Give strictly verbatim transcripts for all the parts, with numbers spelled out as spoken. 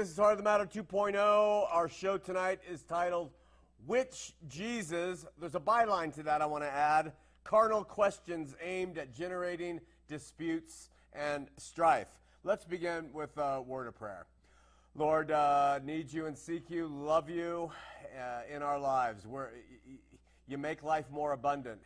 This is Heart of the Matter two point oh. Our show tonight is titled, Which Jesus? There's a byline to that I want to add. Carnal questions aimed at generating disputes and strife. Let's begin with a word of prayer. Lord, uh, need you and seek you, love you uh, in our lives. We're, you make life more abundant,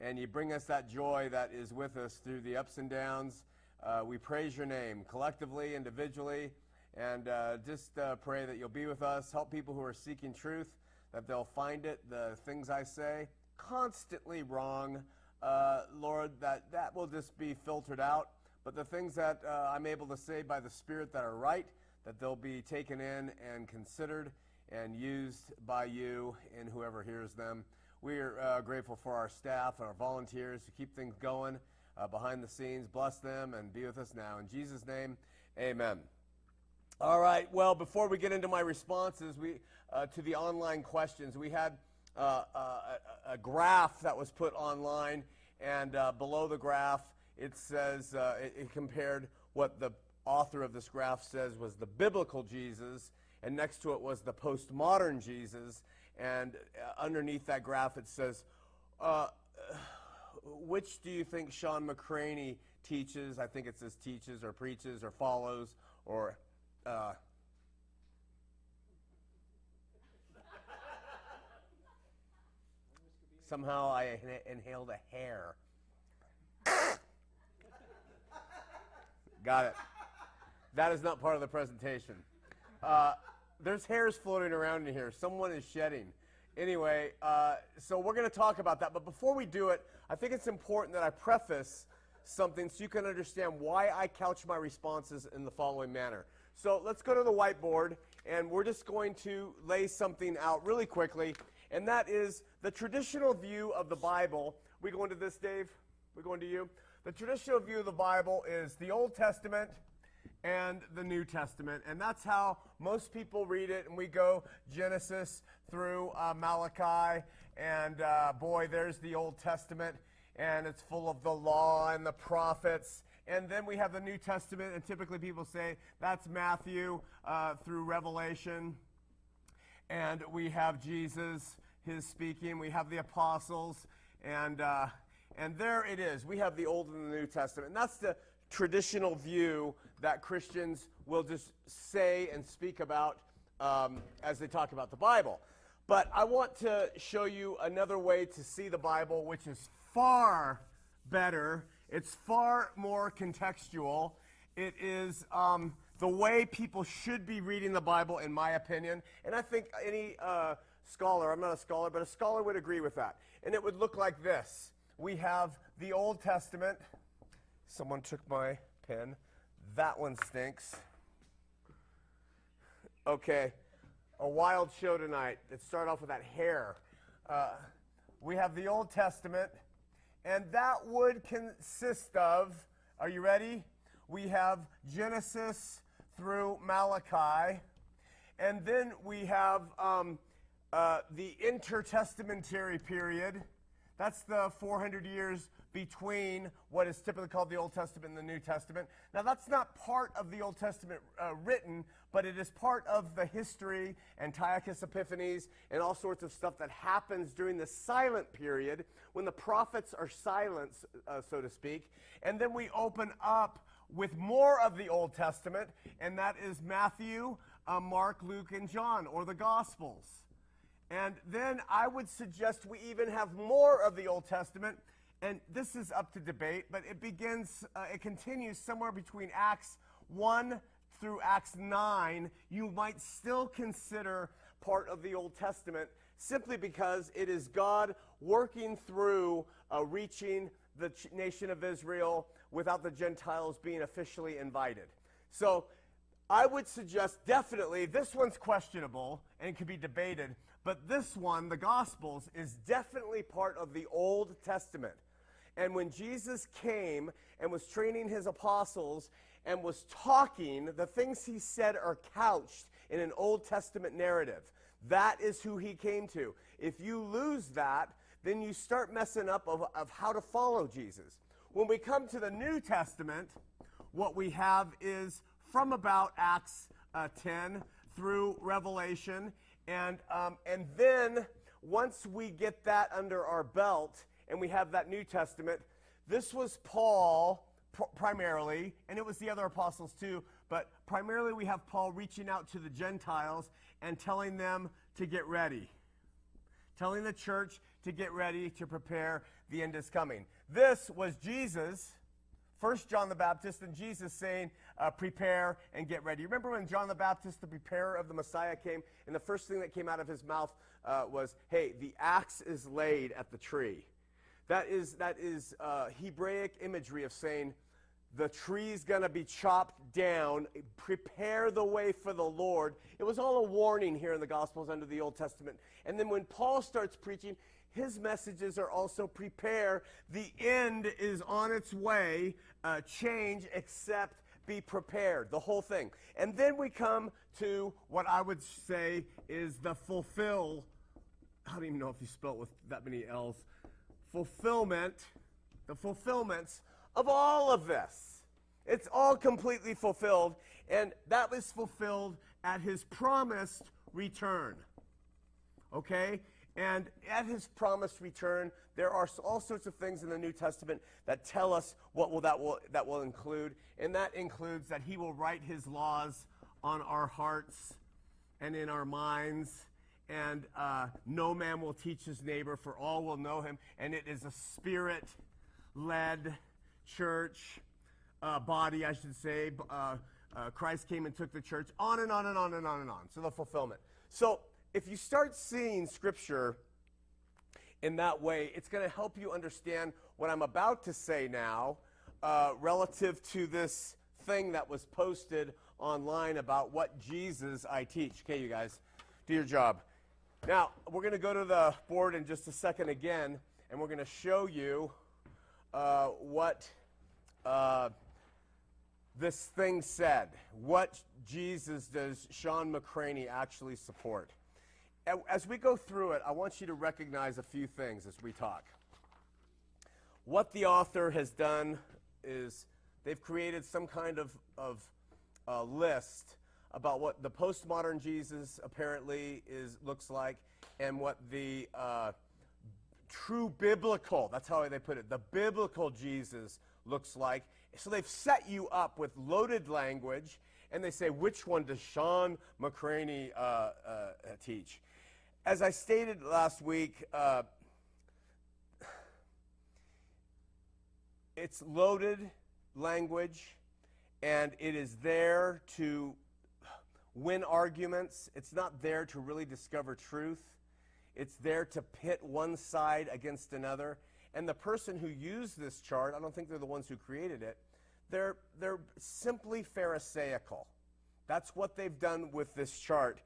and you bring us that joy that is with us through the ups and downs. Uh, we praise your name collectively, individually, and uh, just uh, pray that you'll be with us. Help people who are seeking truth, that they'll find it. The things I say, constantly wrong, uh, Lord, that that will just be filtered out. But the things that uh, I'm able to say by the Spirit that are right, that they'll be taken in and considered and used by you and whoever hears them. We are uh, grateful for our staff and our volunteers who keep things going uh, behind the scenes. Bless them and be with us now. In Jesus' name, amen. All right, well, before we get into my responses we uh, to the online questions, we had uh, a, a graph that was put online, and uh, below the graph it says, uh, it, it compared what the author of this graph says was the biblical Jesus, and next to it was the postmodern Jesus, and uh, underneath that graph it says, uh, which do you think Sean McCraney teaches? I think it says teaches or preaches or follows or... Uh, somehow I in inhaled a hair. Got it. That is not part of the presentation. Uh, there's hairs floating around in here. Someone is shedding. Anyway, uh, so we're going to talk about that. But before we do it, I think it's important that I preface something so you can understand why I couch my responses in the following manner. So let's go to the whiteboard, and we're just going to lay something out really quickly, and that is the traditional view of the Bible. We going to this, Dave? We going to you? The traditional view of the Bible is the Old Testament and the New Testament, and that's how most people read it, and we go Genesis through uh, Malachi, and uh, boy, there's the Old Testament, and it's full of the law and the prophets. And then we have the New Testament, and typically people say that's Matthew uh, through Revelation. And we have Jesus, his speaking. We have the apostles, and uh, and there it is. We have the Old and the New Testament. And that's the traditional view that Christians will just say and speak about um, as they talk about the Bible. But I want to show you another way to see the Bible, which is far better. It's far more contextual. It is um, the way people should be reading the Bible, in my opinion. And I think any uh, scholar, I'm not a scholar, but a scholar would agree with that. And it would look like this. We have the Old Testament. Someone took my pen. That one stinks. Okay. A wild show tonight. Let's start off with that hair. Uh, we have the Old Testament. And that would consist of, are you ready? We have Genesis through Malachi. And then we have um, uh, the intertestamentary period. That's the four hundred years between what is typically called the Old Testament and the New Testament. Now, that's not part of the Old Testament uh, written, but it is part of the history, Antiochus Epiphanes, and all sorts of stuff that happens during the silent period, when the prophets are silenced, uh, so to speak. And then we open up with more of the Old Testament, and that is Matthew, uh, Mark, Luke, and John, or the Gospels. And then I would suggest we even have more of the Old Testament, and this is up to debate, but it begins, uh, it continues somewhere between Acts one through Acts nine. You might still consider part of the Old Testament simply because it is God working through uh, reaching the nation of Israel without the Gentiles being officially invited. So I would suggest definitely, this one's questionable and can be debated, but this one, the Gospels, is definitely part of the Old Testament. And when Jesus came and was training his apostles and was talking, the things he said are couched in an Old Testament narrative. That is who he came to. If you lose that, then you start messing up of, of how to follow Jesus. When we come to the New Testament, what we have is from about Acts uh, ten through Revelation. And, um, and then once we get that under our belt and we have that New Testament, this was Paul pr- primarily, and it was the other apostles too, but primarily we have Paul reaching out to the Gentiles and telling them to get ready, telling the church to get ready, to prepare, the end is coming. This was Jesus, first John the Baptist, and Jesus saying, uh, prepare and get ready. Remember when John the Baptist, the preparer of the Messiah, came, and the first thing that came out of his mouth uh, was, hey, the axe is laid at the tree. That is, that is uh, Hebraic imagery of saying, the tree's going to be chopped down. Prepare the way for the Lord. It was all a warning here in the Gospels under the Old Testament. And then when Paul starts preaching, his messages are also prepare. The end is on its way. Uh, change, except be prepared. The whole thing. And then we come to what I would say is the fulfill. I don't even know if you spell it with that many L's. Fulfillment. The fulfillments of all of this. It's all completely fulfilled, and that was fulfilled at his promised return. Okay? And at his promised return, there are all sorts of things in the New Testament that tell us what will that will that will include, and that includes that he will write his laws on our hearts and in our minds, and uh, no man will teach his neighbor, for all will know him, and it is a spirit-led church, uh, body, I should say. Uh, uh, Christ came and took the church, on and on and on and on and on. So the fulfillment. So if you start seeing Scripture in that way, it's going to help you understand what I'm about to say now uh, relative to this thing that was posted online about what Jesus I teach. Okay, you guys, do your job. Now, we're going to go to the board in just a second again, and we're going to show you uh, what... Uh, this thing said, what Jesus does Sean McCraney actually support? As we go through it, I want you to recognize a few things as we talk. What the author has done is they've created some kind of, of uh, list about what the postmodern Jesus apparently is looks like, and what the uh, true biblical, that's how they put it, the biblical Jesus looks like. So they've set you up with loaded language, and they say, which one does Sean McCraney uh, uh, teach? As I stated last week, uh, it's loaded language, and it is there to win arguments. It's not there to really discover truth. It's there to pit one side against another. And the person who used this chart, I don't think they're the ones who created it, they're, they're simply Pharisaical. That's what they've done with this chart.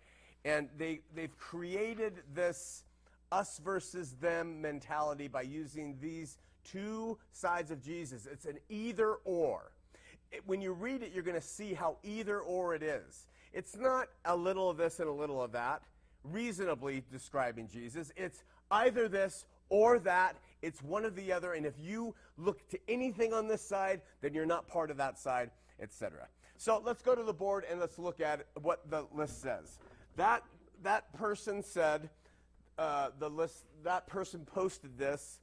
And they, they've created this us versus them mentality by using these two sides of Jesus. It's an either or. It, when you read it, you're going to see how either or it is. It's not a little of this and a little of that, reasonably describing Jesus. It's either this or that. It's one or the other, and if you look to anything on this side, then you're not part of that side, et cetera. So let's go to the board and let's look at what the list says. That that person said, uh, the list. That person posted this,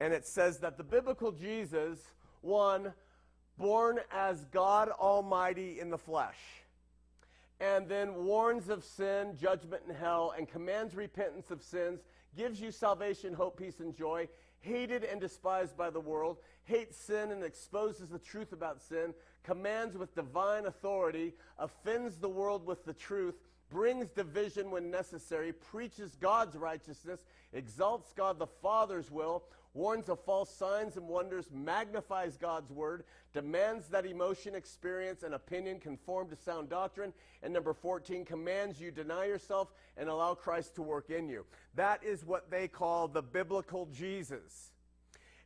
and it says that the biblical Jesus, one, born as God Almighty in the flesh, and then warns of sin, judgment, and hell, and commands repentance of sins, gives you salvation, hope, peace, and joy, hated and despised by the world, hates sin and exposes the truth about sin, commands with divine authority, offends the world with the truth, brings division when necessary, preaches God's righteousness, exalts God the Father's will, warns of false signs and wonders, magnifies God's word, demands that emotion, experience, and opinion conform to sound doctrine, and number fourteen, commands you deny yourself and allow Christ to work in you. That is what they call the biblical Jesus.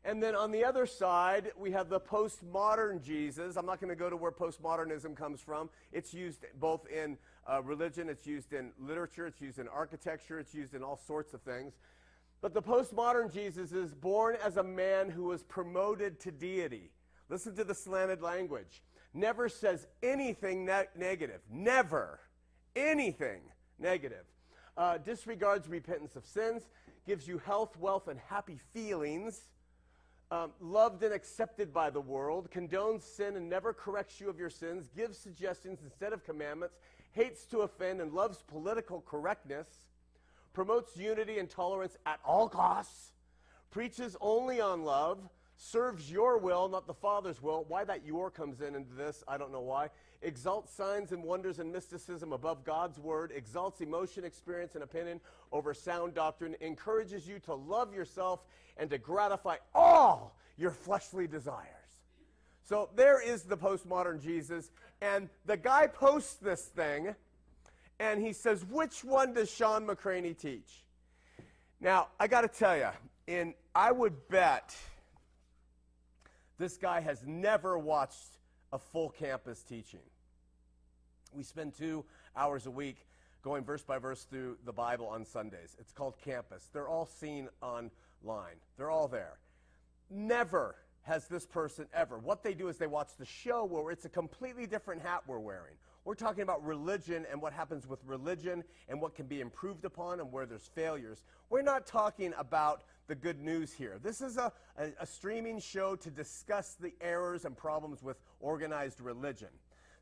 And then on the other side, we have the postmodern Jesus. I'm not going to go to where postmodernism comes from. It's used both in uh, religion, it's used in literature, it's used in architecture, it's used in all sorts of things. But the postmodern Jesus is born as a man who was promoted to deity. Listen to the slanted language. never says anything ne- negative. Never. Anything negative. Uh, disregards repentance of sins. Gives you health, wealth, and happy feelings. Um, loved and accepted by the world. Condones sin and never corrects you of your sins. Gives suggestions instead of commandments. Hates to offend and loves political correctness. Promotes unity and tolerance at all costs. Preaches only on love. Serves your will, not the Father's will. Why that your comes in into this, I don't know why. Exalts signs and wonders and mysticism above God's word. Exalts emotion, experience, and opinion over sound doctrine. Encourages you to love yourself and to gratify all your fleshly desires. So there is the postmodern Jesus. And the guy posts this thing, and he says, which one does Sean McCraney teach? Now, I got to tell you, and I would bet... this guy has never watched a full campus teaching. We spend two hours a week going verse by verse through the Bible on Sundays. It's called campus. They're all seen online. They're all there. Never has this person ever. What they do is they watch the show where it's a completely different hat we're wearing. We're talking about religion and what happens with religion and what can be improved upon and where there's failures. We're not talking about the good news here. This is a, a, a streaming show to discuss the errors and problems with organized religion.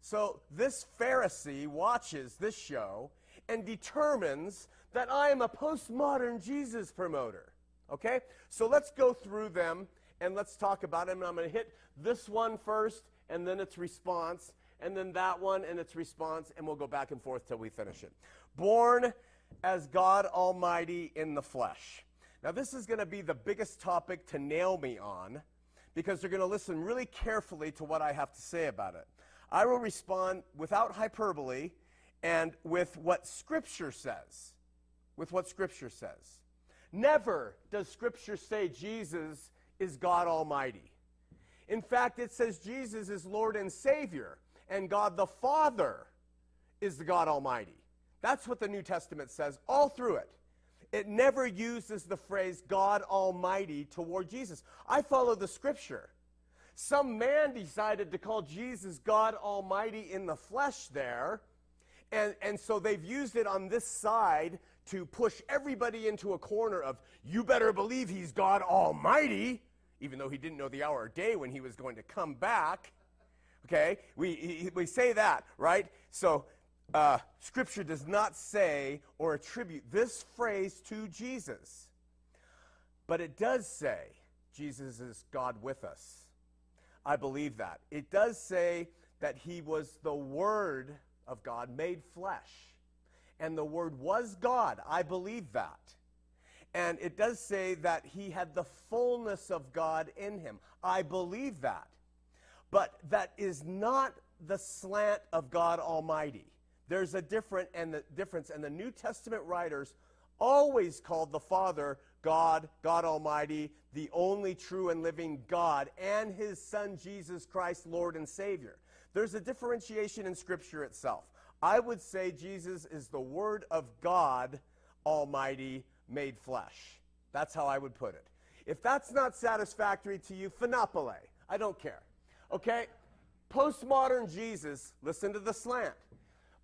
So this Pharisee watches this show and determines that I am a postmodern Jesus promoter. Okay? So let's go through them and let's talk about them. And I'm going to hit this one first and then its response, and then that one and its response, and we'll go back and forth till we finish it. Born as God Almighty in the flesh. Now, this is going to be the biggest topic to nail me on, because they're going to listen really carefully to what I have to say about it. I will respond without hyperbole and with what Scripture says. With what Scripture says. Never does Scripture say Jesus is God Almighty. In fact, it says Jesus is Lord and Savior, and God the Father is the God Almighty. That's what the New Testament says all through it. It never uses the phrase God Almighty toward Jesus. I follow the Scripture. Some man decided to call Jesus God Almighty in the flesh there, and, and so they've used it on this side to push everybody into a corner of, you better believe he's God Almighty, even though he didn't know the hour or day when he was going to come back. Okay? We, we say that, right? So uh, Scripture does not say or attribute this phrase to Jesus. But it does say Jesus is God with us. I believe that. It does say that he was the Word of God made flesh. And the Word was God. I believe that. And it does say that he had the fullness of God in him. I believe that. But that is not the slant of God Almighty. There's a different and the difference. And the New Testament writers always called the Father God, God Almighty, the only true and living God, and his Son, Jesus Christ, Lord and Savior. There's a differentiation in Scripture itself. I would say Jesus is the Word of God Almighty, made flesh. That's how I would put it. If that's not satisfactory to you, phenopole. I don't care. Okay? Postmodern Jesus, listen to the slant.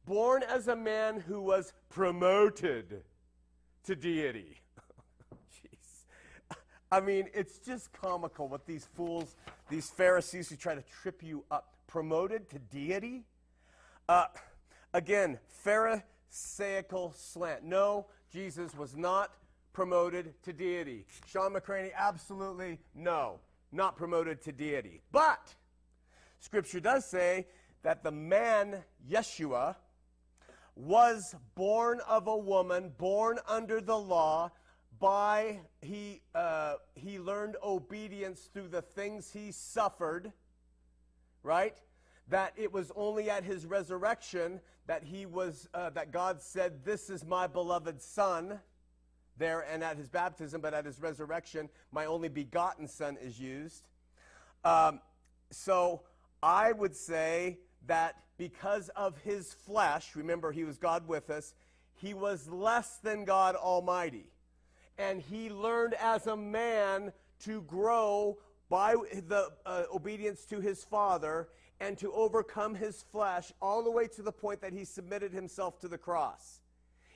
Born as a man who was promoted to deity. Jeez. I mean, it's just comical what these fools, these Pharisees who try to trip you up. Promoted to deity? Uh, again, Pharisaical slant. No, Jesus was not promoted to deity. Sean McCraney, absolutely no, not promoted to deity. But Scripture does say that the man, Yeshua, was born of a woman, born under the law. By he, uh, he learned obedience through the things he suffered, right? That it was only at his resurrection that he was, uh, that God said, this is my beloved son, there and at his baptism, but at his resurrection, my only begotten son is used. Um, so I would say that because of his flesh, remember he was God with us, he was less than God Almighty. And he learned as a man to grow by the uh, obedience to his Father, and to overcome his flesh all the way to the point that he submitted himself to the cross,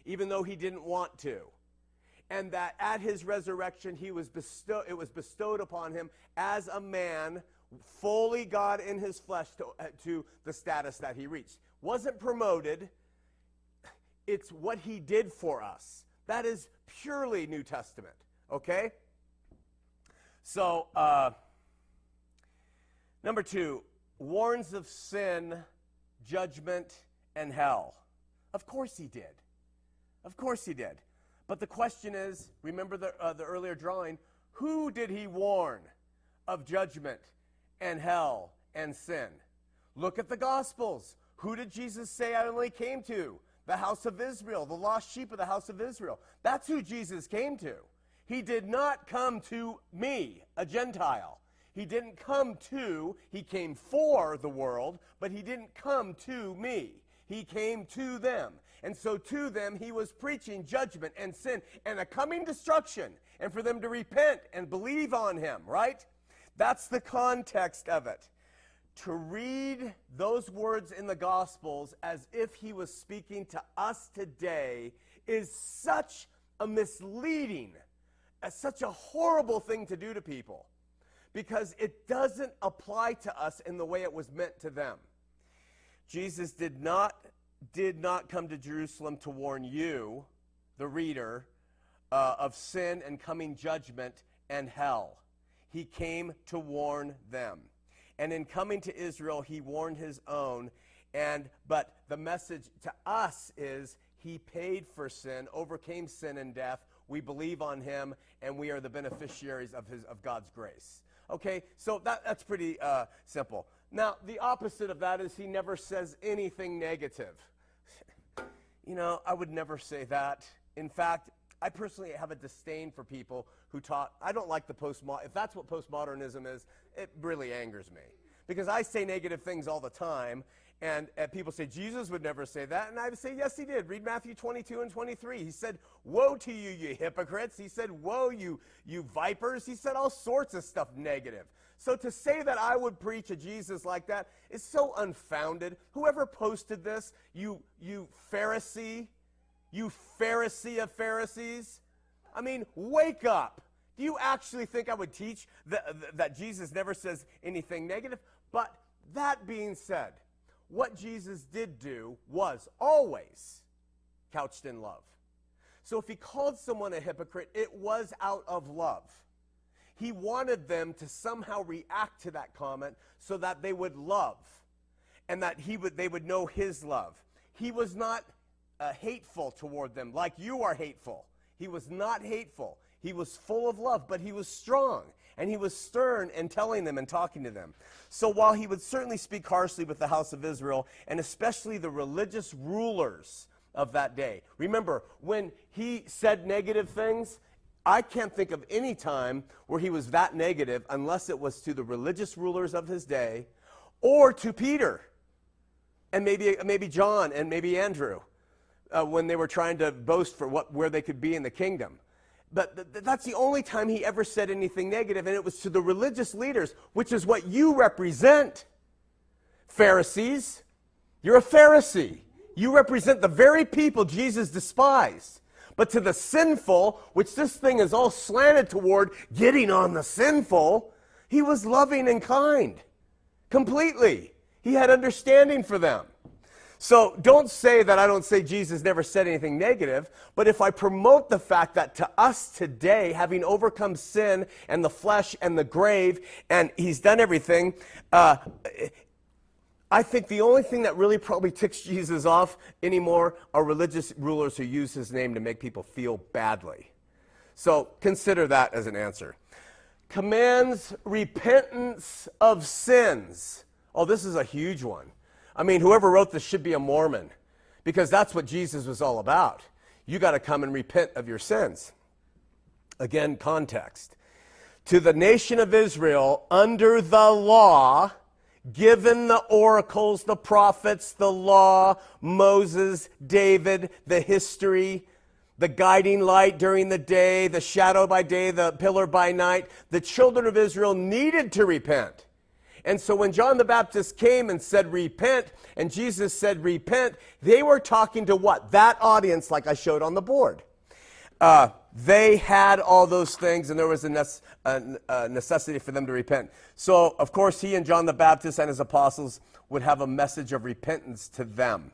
even though he didn't want to. And that at his resurrection, he was bestow- it was bestowed upon him as a man, fully God in his flesh, to, uh, to the status that he reached. Wasn't promoted. It's what he did for us. That is purely New Testament, okay? So, uh, number two, warns of sin, judgment, and hell. Of course he did. Of course he did. But the question is, remember the, uh, the earlier drawing, who did he warn of judgment and hell and sin? Look at the Gospels. Who did Jesus say I only came to? The house of Israel, the lost sheep of the house of Israel. That's who Jesus came to. He did not come to me, a Gentile. He didn't come to, he came for the world, but he didn't come to me. He came to them. And so to them he was preaching judgment and sin and a coming destruction, and for them to repent and believe on him, right? That's the context of it. To read those words in the Gospels as if he was speaking to us today is such a misleading, uh, such a horrible thing to do to people, because it doesn't apply to us in the way it was meant to them. Jesus did not did not come to Jerusalem to warn you, the reader, uh, of sin and coming judgment and hell. He came to warn them. And in coming to Israel, he warned his own. And but the message to us is he paid for sin, overcame sin and death. We believe on him, and we are the beneficiaries of his of God's grace. Okay, so that, that's pretty uh, simple. Now, the opposite of that is he never says anything negative. You know, I would never say that. In fact, I personally have a disdain for people who taught, I don't like the postmodern, if that's what postmodernism is, it really angers me. Because I say negative things all the time, and uh, people say, Jesus would never say that, and I would say, yes, he did. Read Matthew twenty-two and twenty-three. He said, woe to you, you hypocrites. He said, woe, you, you vipers. He said all sorts of stuff negative. So to say that I would preach a Jesus like that is so unfounded. Whoever posted this, you you Pharisee, you Pharisee of Pharisees, I mean, wake up. Do you actually think I would teach that, that Jesus never says anything negative? But that being said, what Jesus did do was always couched in love. So if he called someone a hypocrite, it was out of love. He wanted them to somehow react to that comment so that they would love and that he would, they would know his love. He was not uh, hateful toward them like you are hateful. He was not hateful. He was full of love, but he was strong, and he was stern in telling them and talking to them. So while he would certainly speak harshly with the house of Israel, and especially the religious rulers of that day, remember, when he said negative things, I can't think of any time where he was that negative unless it was to the religious rulers of his day or to Peter and maybe, maybe John and maybe Andrew uh, when they were trying to boast for what, where they could be in the kingdom. But th- that's the only time he ever said anything negative, and it was to the religious leaders, which is what you represent, Pharisees. You're a Pharisee. You represent the very people Jesus despised. But to the sinful, which this thing is all slanted toward, getting on the sinful, he was loving and kind, completely. He had understanding for them. So don't say that I don't say Jesus never said anything negative, but if I promote the fact that to us today, having overcome sin and the flesh and the grave, and he's done everything, uh, I think the only thing that really probably ticks Jesus off anymore are religious rulers who use his name to make people feel badly. So consider that as an answer. Commands repentance of sins. Oh, this is a huge one. I mean, whoever wrote this should be a Mormon, because that's what Jesus was all about. You got to come and repent of your sins. Again, context. To the nation of Israel, under the law, given the oracles, the prophets, the law, Moses, David, the history, the guiding light during the day, the shadow by day, the pillar by night, the children of Israel needed to repent. And so when John the Baptist came and said, repent, and Jesus said, repent, they were talking to what? That audience, like I showed on the board. Uh, they had all those things, and there was a, nece- a, a necessity for them to repent. So, of course, he and John the Baptist and his apostles would have a message of repentance to them,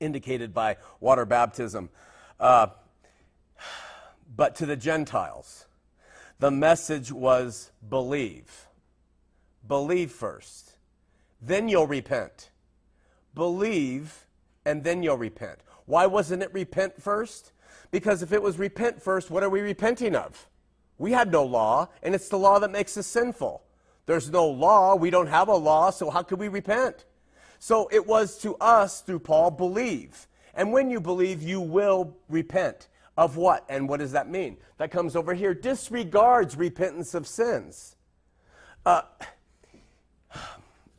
indicated by water baptism. Uh, but to the Gentiles, the message was believe. Believe first, then you'll repent. Believe, and then you'll repent. Why wasn't it repent first? Because if it was repent first, what are we repenting of? We had no law, and it's the law that makes us sinful. There's no law. We don't have a law, so how could we repent? So it was to us, through Paul, believe. And when you believe, you will repent. Of what? And what does that mean? That comes over here. Disregards repentance of sins. Uh,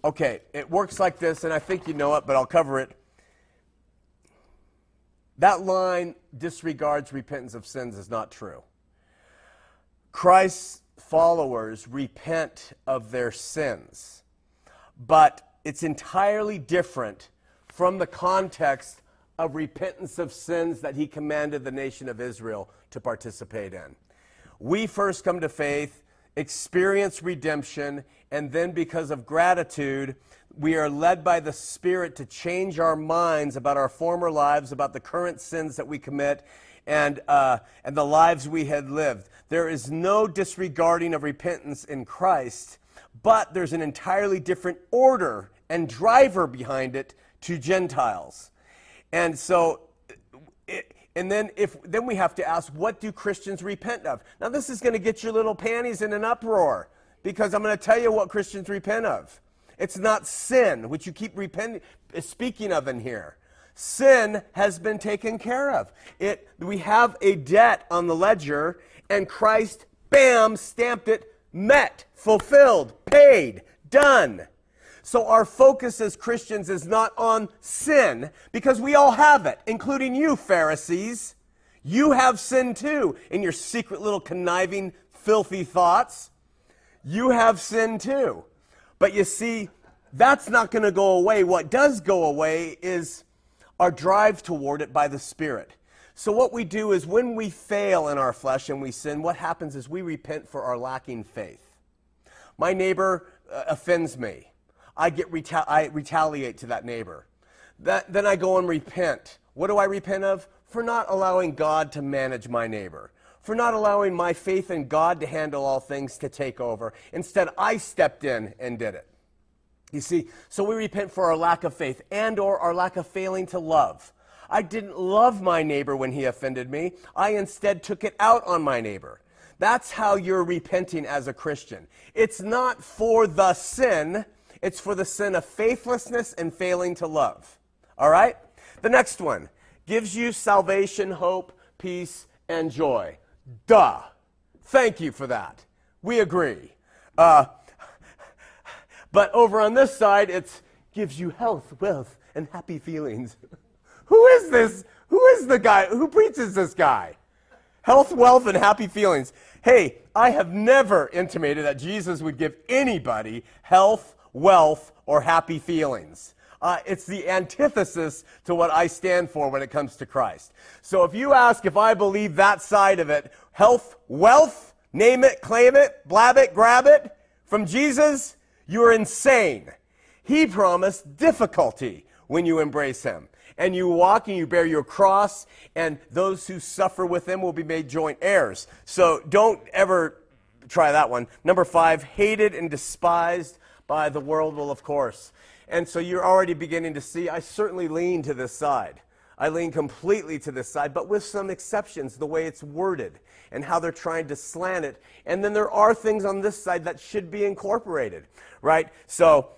okay, it works like this, and I think you know it, but I'll cover it. That line, disregards repentance of sins, is not true. Christ's followers repent of their sins, but it's entirely different from the context of repentance of sins that he commanded the nation of Israel to participate in. We first come to faith, experience redemption, and then because of gratitude, we are led by the Spirit to change our minds about our former lives, about the current sins that we commit, and uh, and the lives we had lived. There is no disregarding of repentance in Christ, but there's an entirely different order and driver behind it to Gentiles. And so, it, and then if then we have to ask, what do Christians repent of? Now, this is going to get your little panties in an uproar, because I'm going to tell you what Christians repent of. It's not sin, which you keep repenting, speaking of in here. Sin has been taken care of. It we have a debt on the ledger, and Christ, bam, stamped it, met, fulfilled, paid, done. So our focus as Christians is not on sin, because we all have it, including you, Pharisees. You have sin too, in your secret little conniving, filthy thoughts. You have sin too. But you see, that's not going to go away. What does go away is our drive toward it by the Spirit. So what we do is when we fail in our flesh and we sin, what happens is we repent for our lacking faith. My neighbor uh, offends me. I get reta- I retaliate to that neighbor. That, then I go and repent. What do I repent of? For not allowing God to manage my neighbor. For not allowing my faith in God to handle all things, to take over. Instead, I stepped in and did it. You see, so we repent for our lack of faith and or our lack of failing to love. I didn't love my neighbor when he offended me. I instead took it out on my neighbor. That's how you're repenting as a Christian. It's not for the sin. It's for the sin of faithlessness and failing to love. All right? The next one gives you salvation, hope, peace, and joy. Duh. Thank you for that. We agree. Uh, but over on this side, it gives you health, wealth, and happy feelings. Who is this? Who is the guy? Who preaches this guy? Health, wealth, and happy feelings. Hey, I have never intimated that Jesus would give anybody health, wealth, or happy feelings. Uh, it's the antithesis to what I stand for when it comes to Christ. So if you ask if I believe that side of it, health, wealth, name it, claim it, blab it, grab it, from Jesus, you're insane. He promised difficulty when you embrace him. And you walk and you bear your cross, and those who suffer with him will be made joint heirs. So don't ever try that one. Number five, hated and despised by the world, will, of course. And so you're already beginning to see, I certainly lean to this side. I lean completely to this side, but with some exceptions, the way it's worded and how they're trying to slant it. And then there are things on this side that should be incorporated, right? So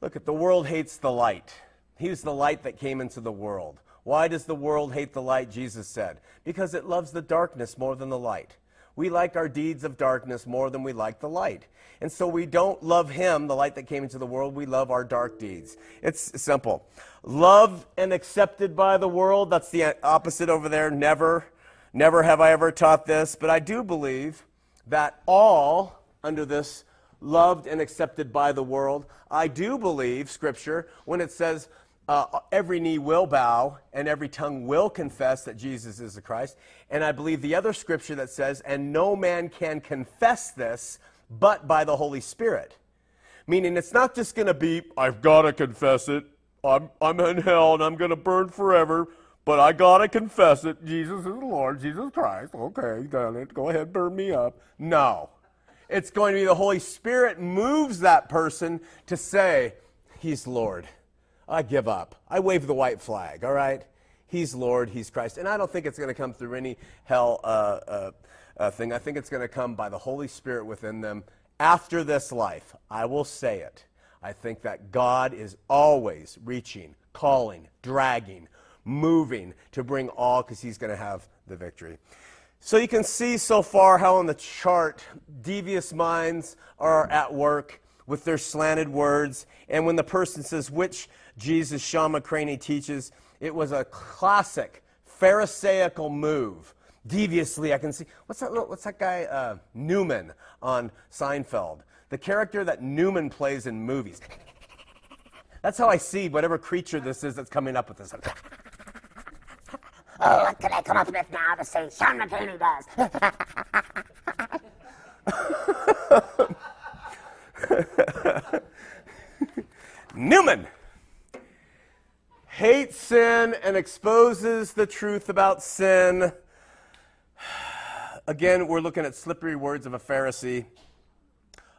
look at the world hates the light. He was the light that came into the world. Why does the world hate the light, Jesus said? Because it loves the darkness more than the light. We like our deeds of darkness more than we like the light. And so we don't love him, the light that came into the world. We love our dark deeds. It's simple. Loved and accepted by the world. That's the opposite over there. Never, never have I ever taught this. But I do believe that all under this loved and accepted by the world. I do believe Scripture when it says uh, every knee will bow and every tongue will confess that Jesus is the Christ. And I believe the other Scripture that says, and no man can confess this but by the Holy Spirit. Meaning it's not just going to be, I've got to confess it. I'm, I'm in hell and I'm going to burn forever. But I got to confess it. Jesus is the Lord, Jesus Christ. Okay, you got it. Go ahead, burn me up. No. It's going to be the Holy Spirit moves that person to say, He's Lord. I give up. I wave the white flag, all right? He's Lord, He's Christ. And I don't think it's going to come through any hell uh, uh, uh, thing. I think it's going to come by the Holy Spirit within them after this life. I will say it. I think that God is always reaching, calling, dragging, moving to bring all, because He's going to have the victory. So you can see so far how on the chart devious minds are at work with their slanted words. And when the person says which Jesus Sean McCraney teaches, it was a classic Pharisaical move. Deviously, I can see, what's that little, what's that guy uh, Newman on Seinfeld? The character that Newman plays in movies. That's how I see whatever creature this is that's coming up with this. Oh, what could I come up with now to say Sean McCraney does? Newman hates sin and exposes the truth about sin. Again, we're looking at slippery words of a Pharisee.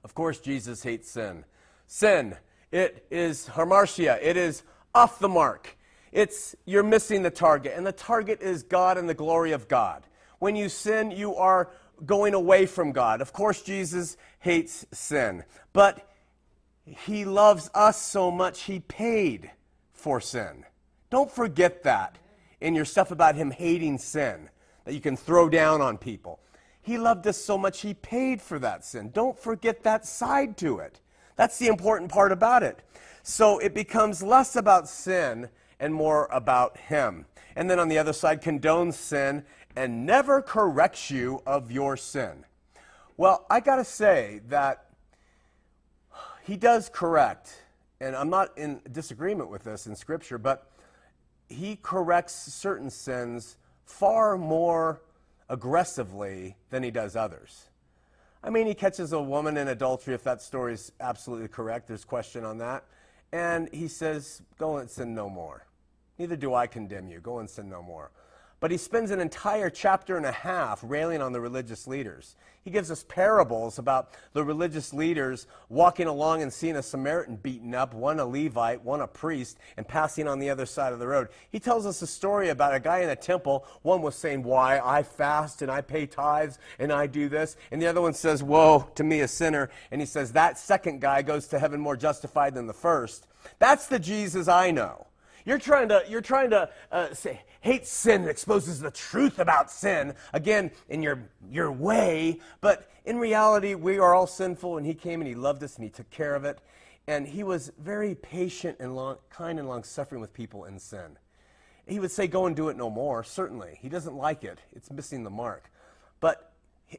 Of course, Jesus hates sin. Sin, it is hamartia. It is off the mark. It's, you're missing the target, and the target is God and the glory of God. When you sin, you are going away from God. Of course, Jesus hates sin, but He loves us so much, He paid for sin. Don't forget that in your stuff about Him hating sin that you can throw down on people. He loved us so much, He paid for that sin. Don't forget that side to it. That's the important part about it. So it becomes less about sin and more about Him. And then on the other side, condones sin and never corrects you of your sin. Well, I got to say that He does correct, and I'm not in disagreement with this in Scripture, but He corrects certain sins far more aggressively than He does others. I mean, He catches a woman in adultery, if that story is absolutely correct. There's question on that. And He says, go and sin no more. Neither do I condemn you. Go and sin no more. But He spends an entire chapter and a half railing on the religious leaders. He gives us parables about the religious leaders walking along and seeing a Samaritan beaten up, one a Levite, one a priest, and passing on the other side of the road. He tells us a story about a guy in a temple. One was saying, why, I fast and I pay tithes and I do this. And the other one says, woe to me, a sinner. And he says, that second guy goes to heaven more justified than the first. That's the Jesus I know. You're trying to, you're trying to uh, say, hate sin and exposes the truth about sin, again, in your, your way. But in reality, we are all sinful, and He came and He loved us and He took care of it. And He was very patient and long, kind and long-suffering with people in sin. He would say, go and do it no more, certainly. He doesn't like it. It's missing the mark. But he,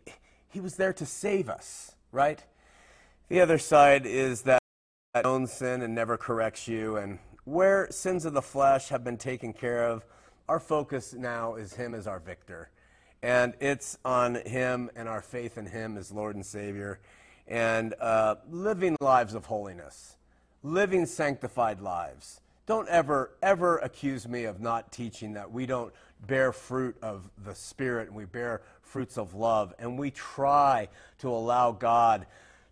he was there to save us, right? The other side is that own sin and never corrects you, and where sins of the flesh have been taken care of, our focus now is Him as our victor. And it's on Him and our faith in Him as Lord and Savior. And uh, living lives of holiness, living sanctified lives. Don't ever, ever accuse me of not teaching that we don't bear fruit of the Spirit and we bear fruits of love. And we try to allow God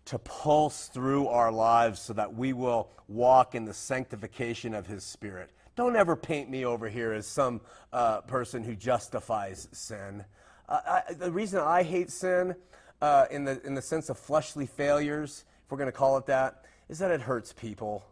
to pulse through our lives so that we will walk in the sanctification of His Spirit. Don't ever paint me over here as some uh, person who justifies sin. Uh, I, the reason I hate sin uh, in the, in the sense of fleshly failures, if we're going to call it that, is that it hurts people.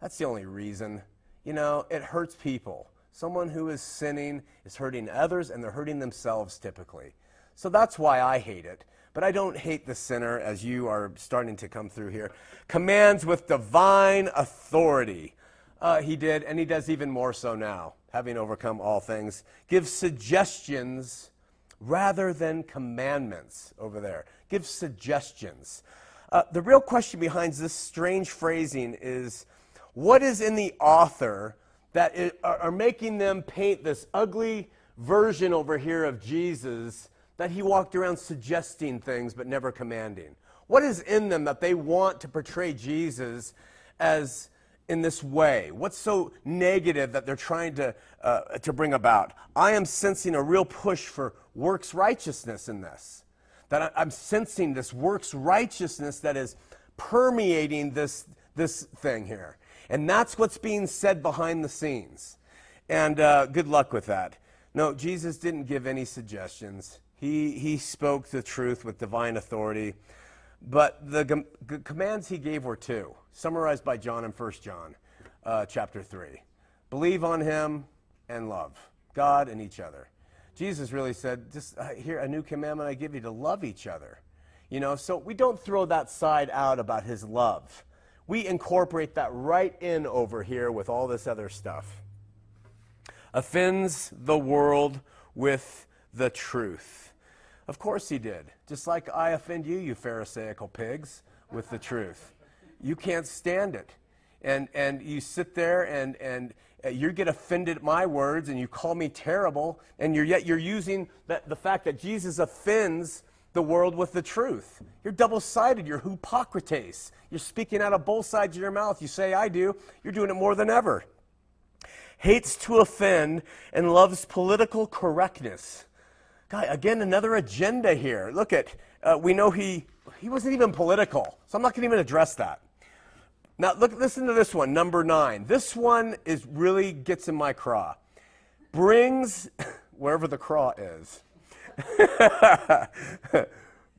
That's the only reason. You know, it hurts people. Someone who is sinning is hurting others, and they're hurting themselves typically. So that's why I hate it. But I don't hate the sinner, as you are starting to come through here. Commands with divine authority. Uh, he did, and He does even more so now, having overcome all things. Gives suggestions rather than commandments over there. Gives suggestions. Uh, the real question behind this strange phrasing is, what is in the author that is, are, are making them paint this ugly version over here of Jesus that he walked around suggesting things but never commanding? What is in them that they want to portray Jesus as in this way? What's so negative that they're trying to uh, to bring about? I am sensing a real push for works righteousness in this. That I'm sensing this works righteousness that is permeating this this thing here. And that's what's being said behind the scenes. And uh, good luck with that. No, Jesus didn't give any suggestions. He, he spoke the truth with divine authority. But the com- commands he gave were two, summarized by John in First John uh, chapter three. Believe on him and love God and each other. Jesus really said, just uh, here, a new commandment I give you, to love each other. You know, so we don't throw that side out about his love. We incorporate that right in over here with all this other stuff. Offends the world with the truth. Of course he did. Just like I offend you, you Pharisaical pigs, with the truth. You can't stand it. And and you sit there and, and you get offended at my words and you call me terrible, and you're yet you're using that, the fact that Jesus offends the world with the truth. You're double-sided. You're hypocrites. You're speaking out of both sides of your mouth. You say, I do. You're doing it more than ever. Hates to offend and loves political correctness. God, again, another agenda here. Look at, uh, we know he he wasn't even political, so I'm not going to even address that. Now, look, listen to this one, number nine. This one is really gets in my craw. Brings, wherever the craw is,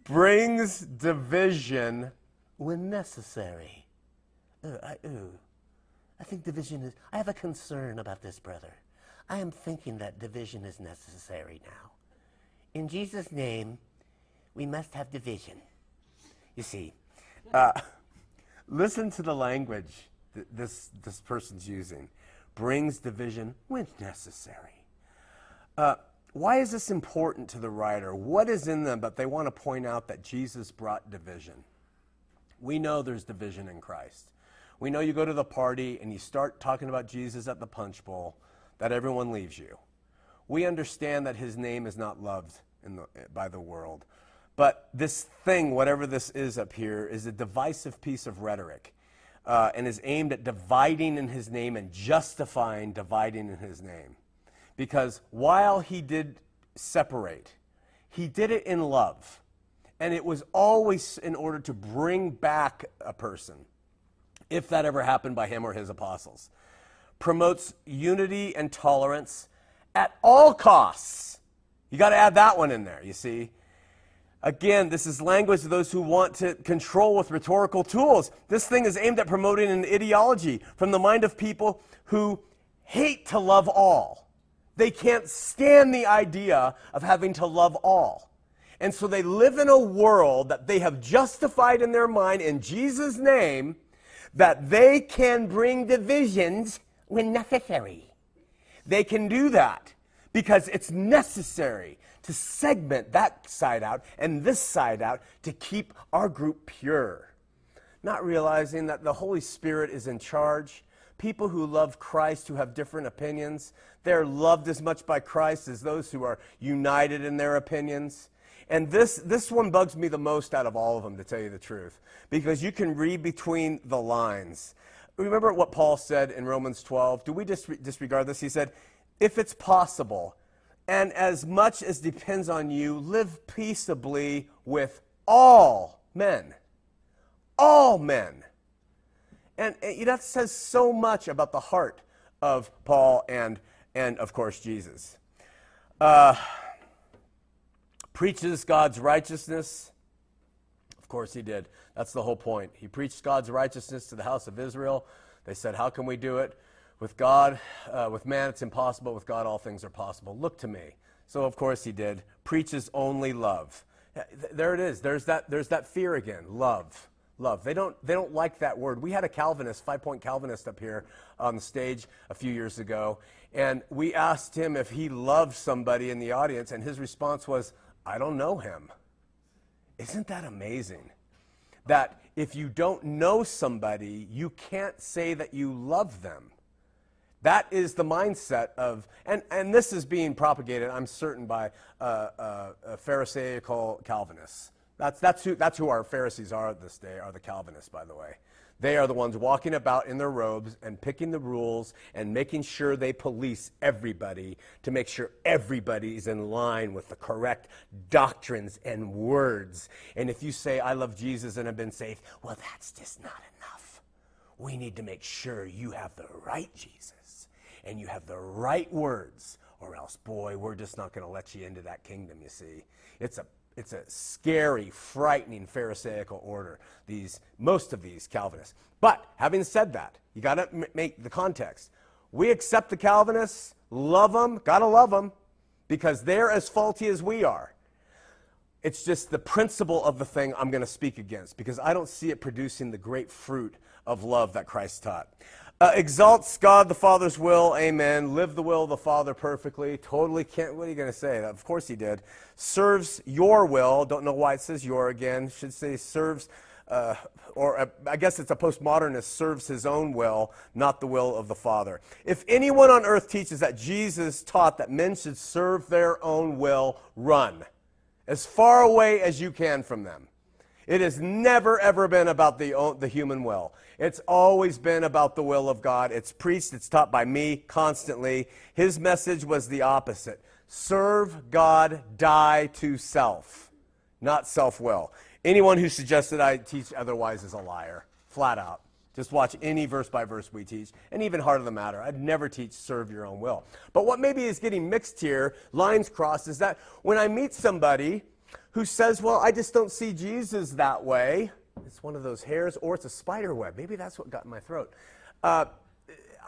brings division when necessary. Ooh, I, ooh, I think division is, I have a concern about this, brother. I am thinking that division is necessary now. In Jesus' name, we must have division. You see, uh, listen to the language th- this this person's using. Brings division when necessary. Uh, why is this important to the writer? What is in them but they want to point out that Jesus brought division? We know there's division in Christ. We know you go to the party and you start talking about Jesus at the punch bowl, that everyone leaves you. We understand that his name is not loved in the, by the world. But this thing, whatever this is up here, is a divisive piece of rhetoric uh, and is aimed at dividing in his name and justifying dividing in his name. Because while he did separate, he did it in love. And it was always in order to bring back a person, if that ever happened by him or his apostles. Promotes unity and tolerance at all costs. You got to add that one in there, you see. Again, this is language of those who want to control with rhetorical tools. This thing is aimed at promoting an ideology from the mind of people who hate to love all. They can't stand the idea of having to love all. And so they live in a world that they have justified in their mind in Jesus' name that they can bring divisions when necessary. They can do that because it's necessary to segment that side out and this side out to keep our group pure. Not realizing that the Holy Spirit is in charge. People who love Christ, who have different opinions, they're loved as much by Christ as those who are united in their opinions. And this, this one bugs me the most out of all of them, to tell you the truth, because you can read between the lines. Remember what Paul said in Romans twelve? Do we dis- disregard this? He said, if it's possible, and as much as depends on you, live peaceably with all men. All men. And, and that says so much about the heart of Paul and, and of course, Jesus. Uh, preaches God's righteousness. Of course he did. That's the whole point. He preached God's righteousness to the house of Israel. They said, how can we do it? With God, uh, with man, it's impossible. With God, all things are possible. Look to me. So, of course, he did. Preaches only love. There it is. There's that, there's that fear again. Love. Love. They don't, they don't like that word. We had a Calvinist, five-point Calvinist up here on the stage a few years ago, and we asked him if he loved somebody in the audience, and his response was, I don't know him. Isn't that amazing? that if you don't know somebody, you can't say that you love them. That is the mindset of, and, and this is being propagated, I'm certain, by uh, uh, uh, Pharisaical Calvinists. That's, that's, who, that's who our Pharisees are this day, are the Calvinists, by the way. They are the ones walking about in their robes and picking the rules and making sure they police everybody to make sure everybody's in line with the correct doctrines and words. And if you say, I love Jesus and have been saved, well, that's just not enough. We need to make sure you have the right Jesus and you have the right words, or else, boy, we're just not going to let you into that kingdom, you see. It's a It's a scary, frightening Pharisaical order, these, most of these Calvinists. But having said that, you got to m- make the context. We accept the Calvinists, love them, got to love them, because they're as faulty as we are. It's just the principle of the thing I'm going to speak against, because I don't see it producing the great fruit of love that Christ taught. Uh, exalts God the Father's will, amen. Live the will of the Father perfectly. Totally can't, what are you going to say? Of course he did. Serves your will. Don't know why it says your again. Should say serves, uh, or uh, I guess it's a postmodernist, serves his own will, not the will of the Father. If anyone on earth teaches that Jesus taught that men should serve their own will, run as far away as you can from them. It has never, ever been about the, the human will. It's always been about the will of God. It's preached, it's taught by me constantly. His message was the opposite. Serve God, die to self, not self-will. Anyone who suggests that I teach otherwise is a liar, flat out. Just watch any verse by verse we teach, and even Heart of the Matter. I'd never teach serve your own will. But what maybe is getting mixed here, lines crossed, is that when I meet somebody who says, well, I just don't see Jesus that way. It's one of those hairs, or it's a spider web. Maybe that's what got in my throat. Uh,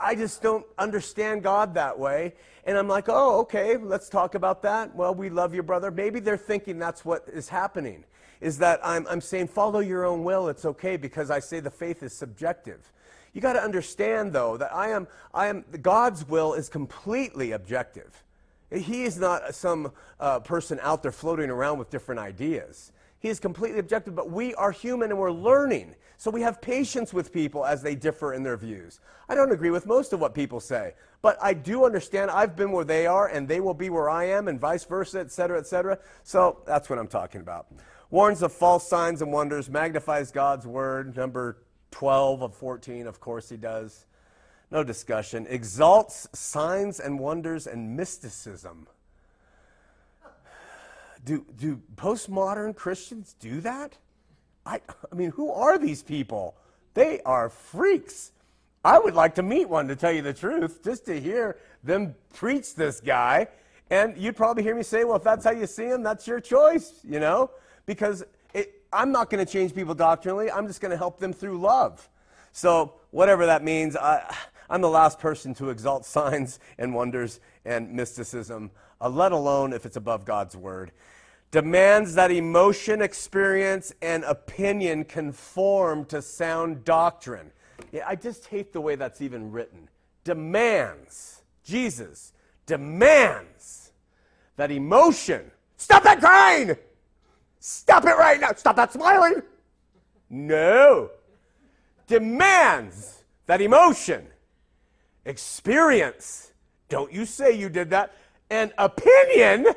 I just don't understand God that way. And I'm like, oh, okay, let's talk about that. Well, we love you, brother. Maybe they're thinking that's what is happening, is that I'm, I'm saying follow your own will. It's okay, because I say the faith is subjective. You got to understand, though, that I am, I am, God's will is completely objective. He is not some uh, person out there floating around with different ideas. He is completely objective, but we are human and we're learning. So we have patience with people as they differ in their views. I don't agree with most of what people say, but I do understand I've been where they are and they will be where I am, and vice versa, et cetera, et cetera. So that's what I'm talking about. Warns of false signs and wonders, magnifies God's word, number twelve of fourteen, of course he does. No discussion. Exalts signs and wonders and mysticism. Do, do postmodern Christians do that? I, I mean, who are these people? They are freaks. I would like to meet one, to tell you the truth, just to hear them preach this guy. And you'd probably hear me say, well, if that's how you see him, that's your choice, you know? Because it, I'm not going to change people doctrinally. I'm just going to help them through love. So whatever that means, I... I'm the last person to exalt signs and wonders and mysticism, uh, let alone if it's above God's word. Demands that emotion, experience, and opinion conform to sound doctrine. Yeah, I just hate the way that's even written. Demands. Jesus demands that emotion. Stop that crying! Stop it right now! Stop that smiling! No. Demands that emotion. Experience, don't you say you did that, and opinion.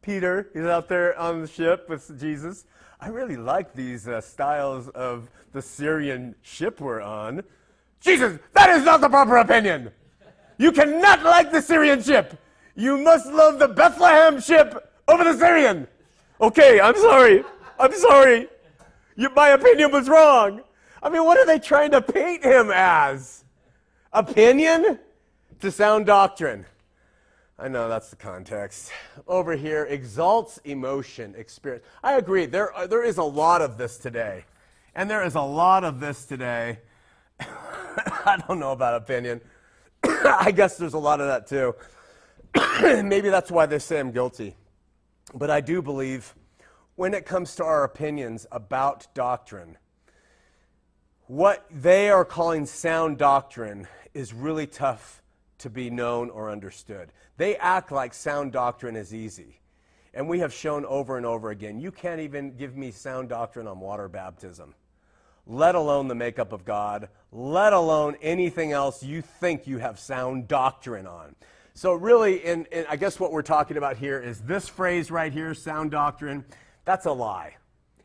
Peter, he's out there on the ship with Jesus. I really like these uh, styles of the Syrian ship we're on. Jesus, that is not the proper opinion. You cannot like the Syrian ship. You must love the Bethlehem ship over the Syrian. Okay, I'm sorry. I'm sorry. You, my opinion was wrong. I mean, what are they trying to paint him as? Opinion to sound doctrine. I know that's the context. Over here, exalts emotion, experience. I agree. There, are, there is a lot of this today. And there is a lot of this today. I don't know about opinion. I guess there's a lot of that too. Maybe that's why they say I'm guilty. But I do believe when it comes to our opinions about doctrine, what they are calling sound doctrine is really tough to be known or understood. They act like sound doctrine is easy. And we have shown over and over again, you can't even give me sound doctrine on water baptism, let alone the makeup of God, let alone anything else you think you have sound doctrine on. So really, in, in, I guess what we're talking about here is this phrase right here, sound doctrine, that's a lie.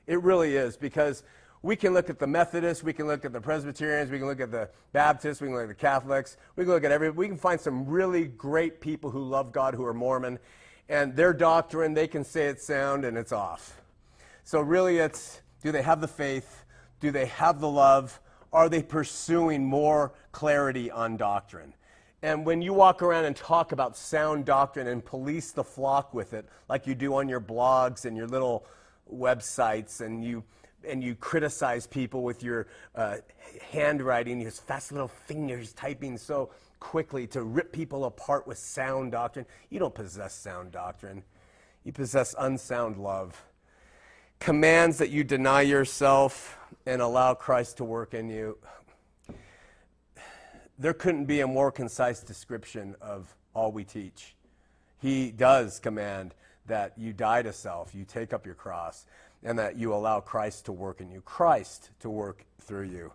It really is, because we can look at the Methodists, we can look at the Presbyterians, we can look at the Baptists, we can look at the Catholics, we can look at every, we can find some really great people who love God who are Mormon, and their doctrine, they can say it's sound and it's off. So really it's, do they have the faith? Do they have the love? Are they pursuing more clarity on doctrine? And when you walk around and talk about sound doctrine and police the flock with it, like you do on your blogs and your little websites, and you and you criticize people with your uh, handwriting, your fast little fingers typing so quickly to rip people apart with sound doctrine. You don't possess sound doctrine. You possess unsound love. Commands that you deny yourself and allow Christ to work in you. There couldn't be a more concise description of all we teach. He does command that you die to self, you take up your cross, and that you allow Christ to work in you, Christ to work through you.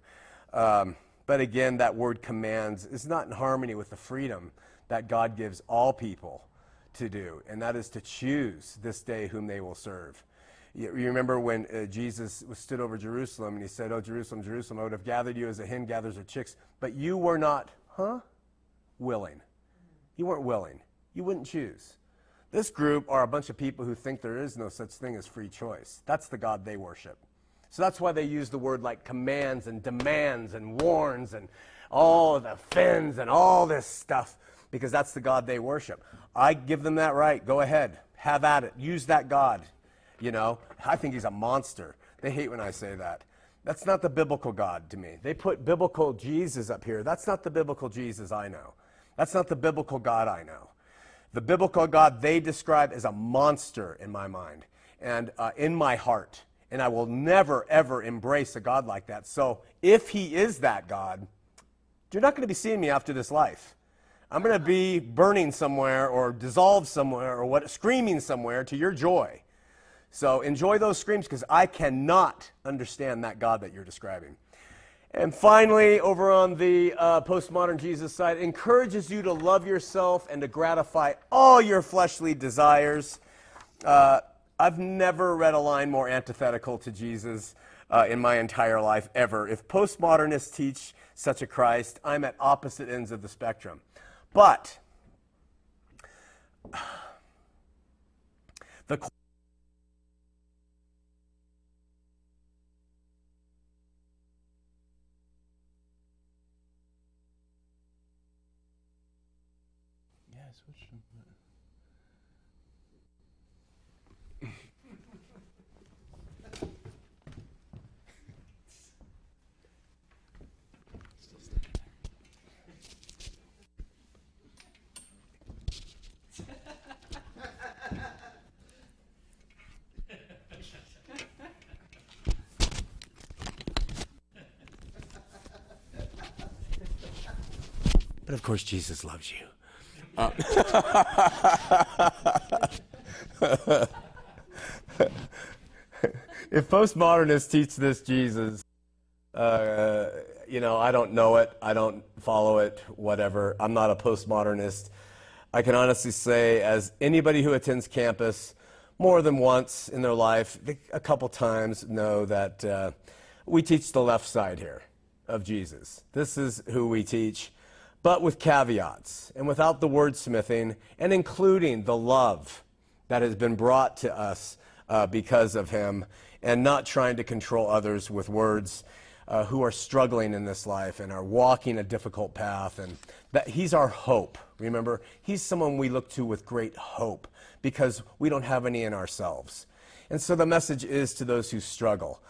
Um, but again, that word commands is not in harmony with the freedom that God gives all people to do, and that is to choose this day whom they will serve. You, you remember when uh, Jesus was stood over Jerusalem, and he said, "Oh, Jerusalem, Jerusalem, I would have gathered you as a hen gathers her chicks, but you were not, huh, willing. You weren't willing. You wouldn't choose." This group are a bunch of people who think there is no such thing as free choice. That's the God they worship. So that's why they use the word like commands and demands and warns and all the fins and all this stuff, because that's the God they worship. I give them that right. Go ahead. Have at it. Use that God. You know, I think he's a monster. They hate when I say that. That's not the biblical God to me. They put biblical Jesus up here. That's not the biblical Jesus I know. That's not the biblical God I know. The biblical God they describe as a monster in my mind and uh, in my heart. And I will never, ever embrace a God like that. So if he is that God, you're not going to be seeing me after this life. I'm going to be burning somewhere or dissolved somewhere or what, screaming somewhere to your joy. So enjoy those screams, because I cannot understand that God that you're describing. And finally, over on the uh, postmodern Jesus side, encourages you to love yourself and to gratify all your fleshly desires. Uh, I've never read a line more antithetical to Jesus uh, in my entire life, ever. If postmodernists teach such a Christ, I'm at opposite ends of the spectrum. But the But of course, Jesus loves you. Uh. If postmodernists teach this Jesus, uh, you know, I don't know it, I don't follow it, whatever. I'm not a postmodernist. I can honestly say, as anybody who attends campus more than once in their life, a couple times, know that uh, we teach the left side here of Jesus. This is who we teach, but with caveats and without the wordsmithing, and including the love that has been brought to us uh, because of him, and not trying to control others with words uh, who are struggling in this life and are walking a difficult path. And that he's our hope. Remember, he's someone we look to with great hope, because we don't have any in ourselves. And so the message is to those who struggle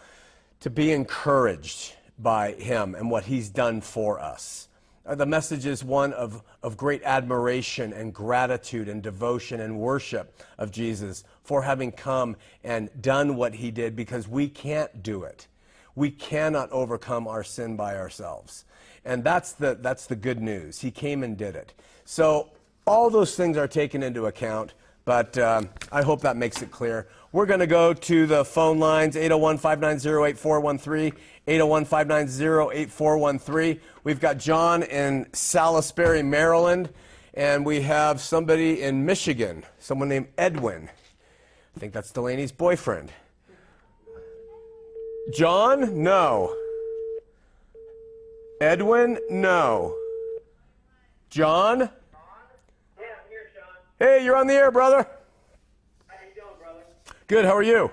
to be encouraged by him and what he's done for us. The message is one of, of great admiration and gratitude and devotion and worship of Jesus for having come and done what he did, because we can't do it. We cannot overcome our sin by ourselves. And that's the, that's the good news. He came and did it. So all those things are taken into account, But um, I hope that makes it clear. We're going to go to the phone lines, eight oh one, five nine zero, eight four one three, eight oh one, five nine zero, eight four one three. We've got John in Salisbury, Maryland, and we have somebody in Michigan, someone named Edwin. I think that's Delaney's boyfriend. John? No. Edwin? No. John? Yeah, I'm here, Sean. Hey, you're on the air, brother. How you doing, brother? Good, how are you?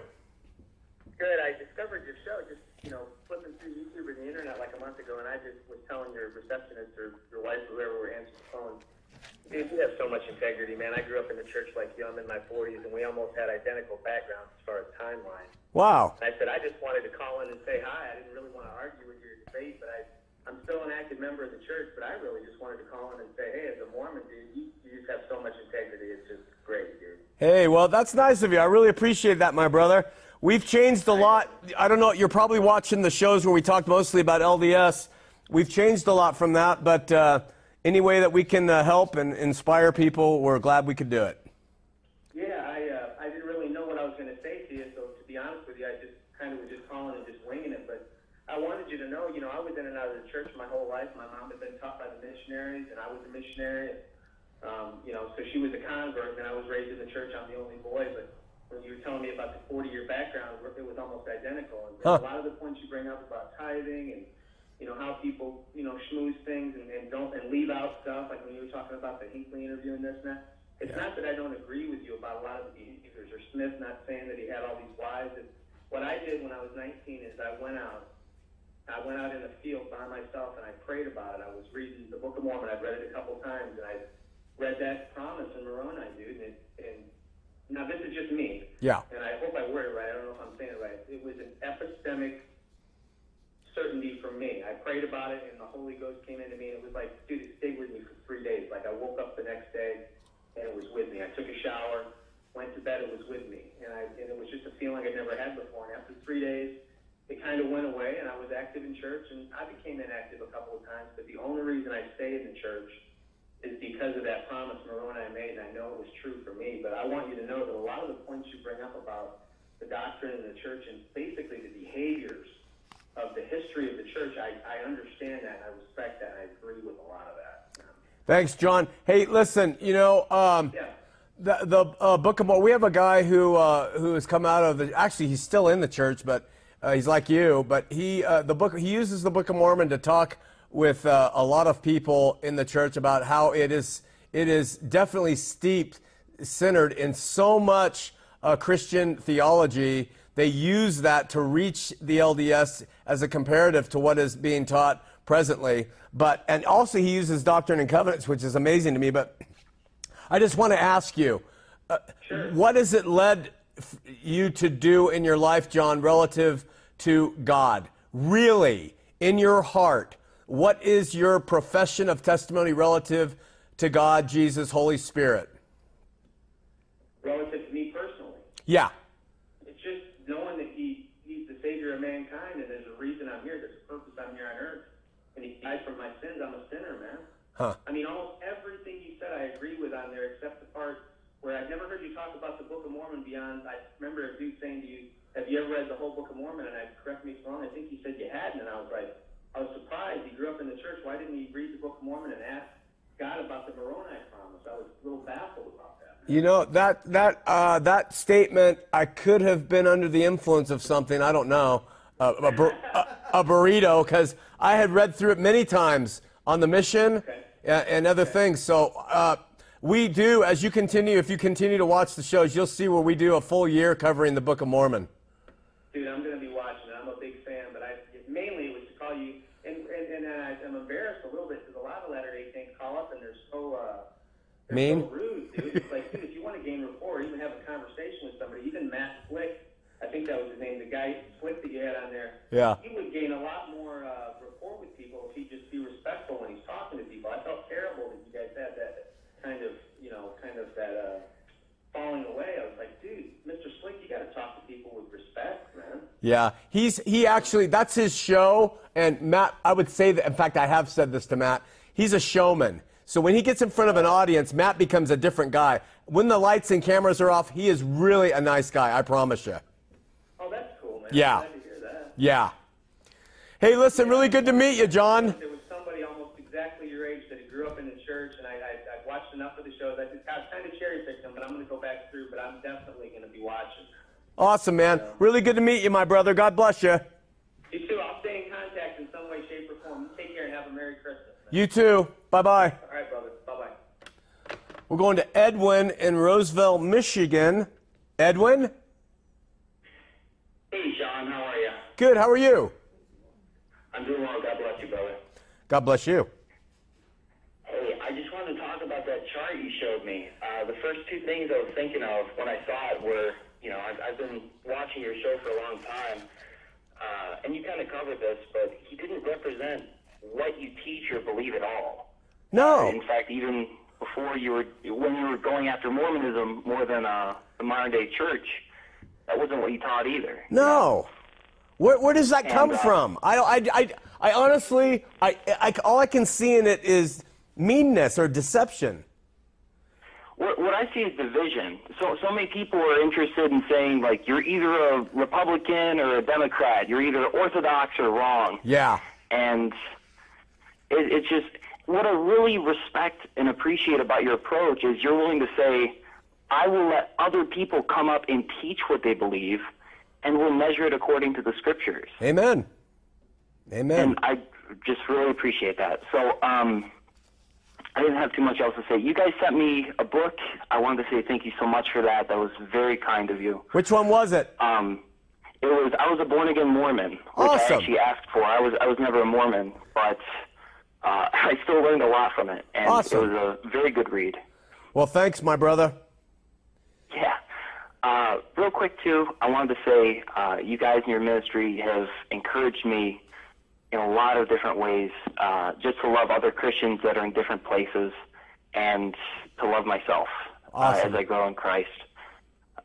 Good. I discovered your show just, you know, flipping through YouTube and the internet like a month ago, and I just was telling your receptionist or your wife or whoever were answering the phone, dude, you have so much integrity, man. I grew up in the church like you. I'm in my forties, and we almost had identical backgrounds as far as timeline. Wow. And I said, I just wanted to call in and say hi. I didn't really want to argue with your debate, but I, I'm still an active member of the church, but I really just wanted to call in and say, hey, as a Mormon, dude, you, you just have so much integrity. It's just great, dude. Hey, well, that's nice of you. I really appreciate that, my brother. We've changed a lot. I don't know. You're probably watching the shows where we talked mostly about L D S. We've changed a lot from that, but... Uh, any way that we can uh, help and inspire people, we're glad we could do it. Yeah, I, uh, I didn't really know what I was going to say to you, so to be honest with you, I just kind of was just calling and just winging it. But I wanted you to know, you know, I was in and out of the church my whole life. My mom had been taught by the missionaries, and I was a missionary. And, um, you know, so she was a convert, and I was raised in the church. I'm the only boy. But when you were telling me about the forty-year background, it was almost identical. And huh. A lot of the points you bring up about tithing and, you know, how people, you know, schmooze things and, and don't and leave out stuff, like when you were talking about the Hinckley interview and this and that. It's yeah. not that I don't agree with you about a lot of the behaviors, or Smith not saying that he had all these wives. And what I did when I was nineteen is I went out. I went out in the field by myself and I prayed about it. I was reading the Book of Mormon. I've read it a couple times, and I read that promise in Moroni, dude. And, it, and now this is just me. Yeah. And I hope I word it right. I don't know if I'm saying it right. It was an epistemic certainty for me. I prayed about it, and the Holy Ghost came into me, and it was like, dude, it stayed with me for three days. Like, I woke up the next day, and it was with me. I took a shower, went to bed, it was with me. And, I, and it was just a feeling I'd never had before. And after three days, it kind of went away, and I was active in church, and I became inactive a couple of times, but the only reason I stayed in the church is because of that promise Moroni made, and I know it was true for me. But I want you to know that a lot of the points you bring up about the doctrine of the church and basically the behaviors of the history of the church, I, I understand that, and I respect that, and I agree with a lot of that. Thanks, John. Hey, listen, you know, um, yeah. the, the uh, Book of Mormon, we have a guy who uh, who has come out of the, actually he's still in the church, but uh, he's like you, but he uh, the book he uses the Book of Mormon to talk with uh, a lot of people in the church about how it is, it is definitely steeped, centered in so much uh, Christian theology. They use that to reach the L D S as a comparative to what is being taught presently. But, and also he uses Doctrine and Covenants, which is amazing to me. But I just want to ask you, uh, sure. what has it led you to do in your life, John, relative to God? Really, in your heart, what is your profession of testimony relative to God, Jesus, Holy Spirit? Relative to me personally? Yeah. Mankind, and there's a reason I'm here. There's a purpose I'm here on earth, and he died for my sins. I'm a sinner, man. Huh. I mean, almost everything you said I agree with on there, except the part where I've never heard you talk about the Book of Mormon beyond. I remember a dude saying to you, have you ever read the whole Book of Mormon? And I, correct me if I'm wrong, I think you said you hadn't, and I was like, I was surprised. He grew up in the church. Why didn't he read the Book of Mormon and ask God about the Moroni promise? I was a little baffled about that. You know, that that uh, that statement, I could have been under the influence of something, I don't know, uh, a, bur a, a burrito, because I had read through it many times on the mission okay. and, and other okay. things. So uh, we do, as you continue, if you continue to watch the shows, you'll see where we do a full year covering the Book of Mormon. Dude, I'm going to be watching it. I'm a big fan, but I mainly it was to call you, and, and, and I, I'm embarrassed a little bit because a lot of Latter-day Saints call up and they're so... Uh, They're mean? So rude, dude. It's like, dude, if you want to gain rapport, even have a conversation with somebody, even Matt Flick, I think that was his name, the guy Flick that you had on there, yeah. he would gain a lot more uh, rapport with people if he'd just be respectful when he's talking to people. I felt terrible that you guys had that kind of, you know, kind of that uh, falling away. I was like, dude, Mister Slick, you got to talk to people with respect, man. Yeah, he's he actually, that's his show, and Matt, I would say that, in fact, I have said this to Matt, he's a showman. So when he gets in front of an audience, Matt becomes a different guy. When the lights and cameras are off, he is really a nice guy, I promise you. Oh, that's cool, man. Yeah. I'm glad to hear that. Yeah. Hey, listen, yeah. Really good to meet you, John. There was somebody almost exactly your age that grew up in the church, and I, I, I've watched enough of the shows. I just kind of cherry-picked them, but I'm going to go back through, but I'm definitely going to be watching. Awesome, man. So, really good to meet you, my brother. God bless you. You too. I'll stay in contact in some way, shape, or form. Take care and have a Merry Christmas. Man. You too. Bye-bye. All right, brother. Bye-bye. We're going to Edwin in Roseville, Michigan. Edwin? Hey, John. How are you? Good. How are you? I'm doing well. God bless you, brother. God bless you. Hey, I just wanted to talk about that chart you showed me. Uh, the first two things I was thinking of when I saw it were, you know, I've, I've been watching your show for a long time, uh, and you kind of covered this, but he didn't represent what you teach or believe at all. No. Uh, in fact, even before you were, when you were going after Mormonism more than uh, the modern-day church, that wasn't what you taught either. No. You know? Where, where does that and, come uh, from? I, I, I, I honestly, I, I, all I can see in it is meanness or deception. What, what I see is division. So, so many people are interested in saying, like, you're either a Republican or a Democrat. You're either orthodox or wrong. Yeah. And it, it's just, what I really respect and appreciate about your approach is you're willing to say, I will let other people come up and teach what they believe, and we'll measure it according to the scriptures. Amen. Amen. And I just really appreciate that. So um, I didn't have too much else to say. You guys sent me a book. I wanted to say thank you so much for that. That was very kind of you. Which one was it? Um, it was I was a born-again Mormon, which awesome. I actually asked for. I was I was never a Mormon, but uh, I still learned a lot from it, and awesome. It was a very good read. Well, thanks, my brother. Yeah. Uh, real quick, too, I wanted to say uh, you guys in your ministry have encouraged me in a lot of different ways uh, just to love other Christians that are in different places and to love myself awesome. uh, as I grow in Christ.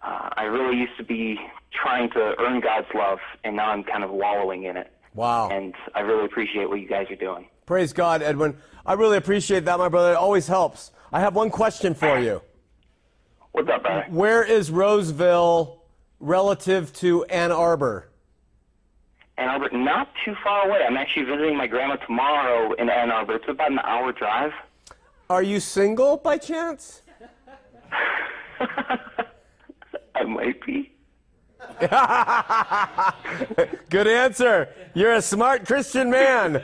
Uh, I really used to be trying to earn God's love, and now I'm kind of wallowing in it. Wow. And I really appreciate what you guys are doing. Praise God, Edwin. I really appreciate that, my brother. It always helps. I have one question for you. What's up, brother? Where is Roseville relative to Ann Arbor? Ann Arbor, not too far away. I'm actually visiting my grandma tomorrow in Ann Arbor. It's about an hour drive. Are you single by chance? I might be. Good answer. You're a smart Christian man.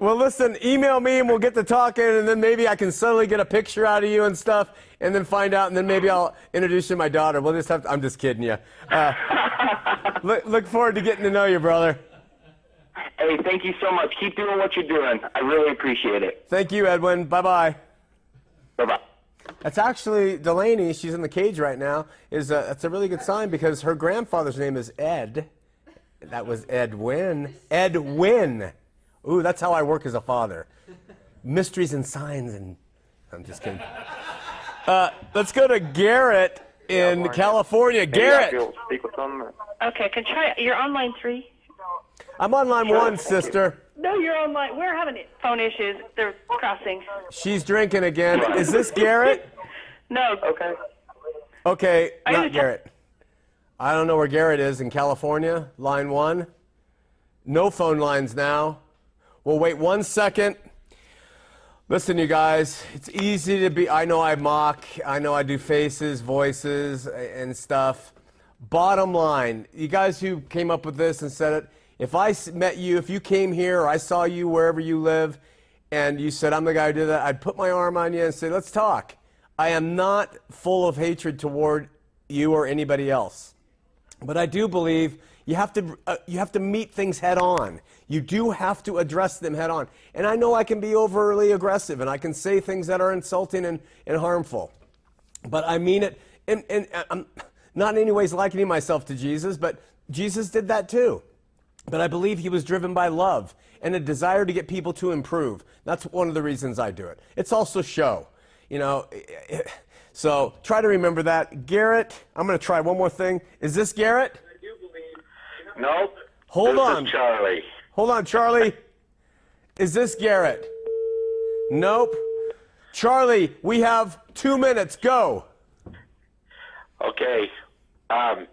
Well, listen, email me and we'll get to talking, and then maybe I can suddenly get a picture out of you and stuff, and then find out, and then maybe I'll introduce you to my daughter. We'll just have to, I'm just kidding you. Uh, look, look forward to getting to know you, brother. Hey, thank you so much. Keep doing what you're doing. I really appreciate it. Thank you, Edwin. Bye-bye. Bye-bye. That's actually Delaney. She's in the cage right now. Is a, That's a really good sign because her grandfather's name is Ed. That was Edwin. Edwin. Ooh, that's how I work as a father. Mysteries and signs and... I'm just kidding. Uh, let's go to Garrett in yeah, California. Garrett! Hey, speak with them or... Okay, can try... You're on line three? I'm on line sure, one, sister. You. No, you're on line... We're having phone issues. They're crossing. She's drinking again. Is this Garrett? No. Okay. Okay, I not Garrett. I don't know where Garrett is in California. Line one. No phone lines now. Well, wait one second. Listen, you guys, it's easy to be, I know I mock, I know I do faces, voices, and stuff. Bottom line, you guys who came up with this and said it, if I met you, if you came here or I saw you wherever you live, and you said, I'm the guy who did that, I'd put my arm on you and say, let's talk. I am not full of hatred toward you or anybody else. But I do believe you have to, uh, you have to meet things head on. You do have to address them head on. And I know I can be overly aggressive, and I can say things that are insulting and, and harmful. But I mean it, and, and I'm not in any ways likening myself to Jesus, but Jesus did that too. But I believe he was driven by love and a desire to get people to improve. That's one of the reasons I do it. It's also show, you know. So try to remember that. Garrett, I'm going to try one more thing. Is this Garrett? I do believe. Nope. Hold on. This is Charlie. Hold on, Charlie. Is this Garrett? Nope. Charlie, we have two minutes. Go. Okay. Um,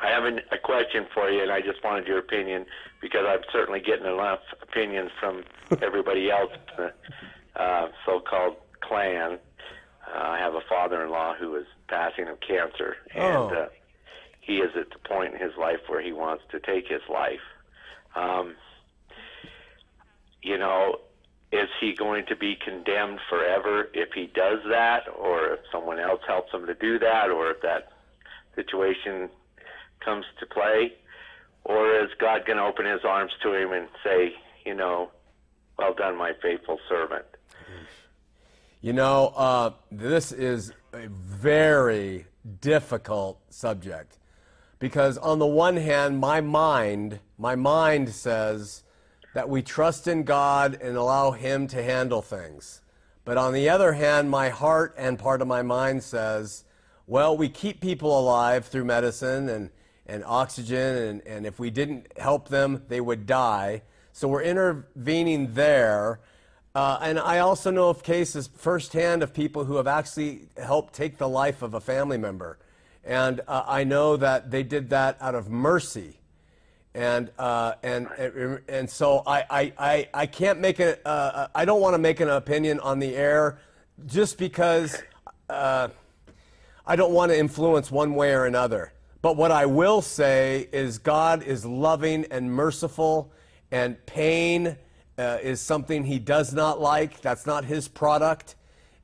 I have a question for you, and I just wanted your opinion because I'm certainly getting enough opinions from everybody else, uh, so-called clan. Uh, I have a father-in-law who is passing of cancer, and oh. uh, he is at the point in his life where he wants to take his life. Um, you know, is he going to be condemned forever if he does that, or if someone else helps him to do that, or if that situation comes to play? Or is God going to open his arms to him and say, you know, well done, my faithful servant? You know, uh, this is a very difficult subject, because on the one hand, my mind, my mind says that we trust in God and allow him to handle things. But on the other hand, my heart and part of my mind says, well, we keep people alive through medicine and, and oxygen, and, and if we didn't help them, they would die. So we're intervening there. Uh, and I also know of cases firsthand of people who have actually helped take the life of a family member. And uh, I know that they did that out of mercy. And uh, and and so I, I, I, I can't make a, uh, I don't want to make an opinion on the air just because uh, I don't want to influence one way or another. But what I will say is God is loving and merciful, and pain uh, is something he does not like. That's not his product.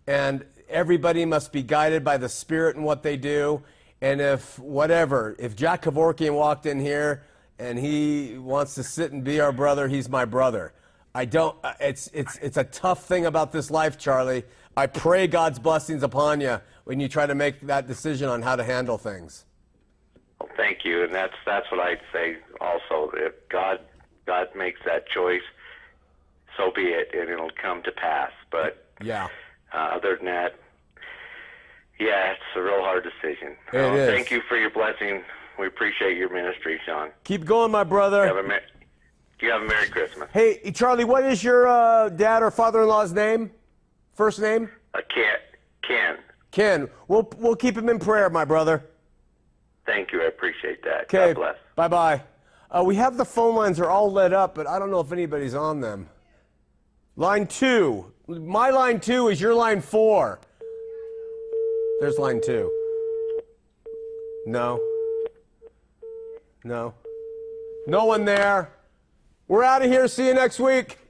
And everybody must be guided by the Spirit in what they do. And if whatever, if Jack Kevorkian walked in here and he wants to sit and be our brother, he's my brother. I don't, it's, it's, it's a tough thing about this life, Charlie. I pray God's blessings upon you when you try to make that decision on how to handle things. Well, thank you, and that's that's what I'd say also. If God God makes that choice, so be it, and it'll come to pass. But yeah, uh, other than that, yeah, it's a real hard decision. It uh, is. Thank you for your blessing. We appreciate your ministry, Sean. Keep going, my brother. Have a you have a Merry Christmas. Hey, Charlie, what is your uh, dad or father-in-law's name? First name? Uh, Ken. Ken. Ken. We'll, we'll keep him in prayer, my brother. Thank you. I appreciate that. God bless. Bye-bye. Uh, we have the phone lines are all lit up, but I don't know if anybody's on them. Line two. My line two is your line four. There's line two. No. No. No one there. We're out of here. See you next week.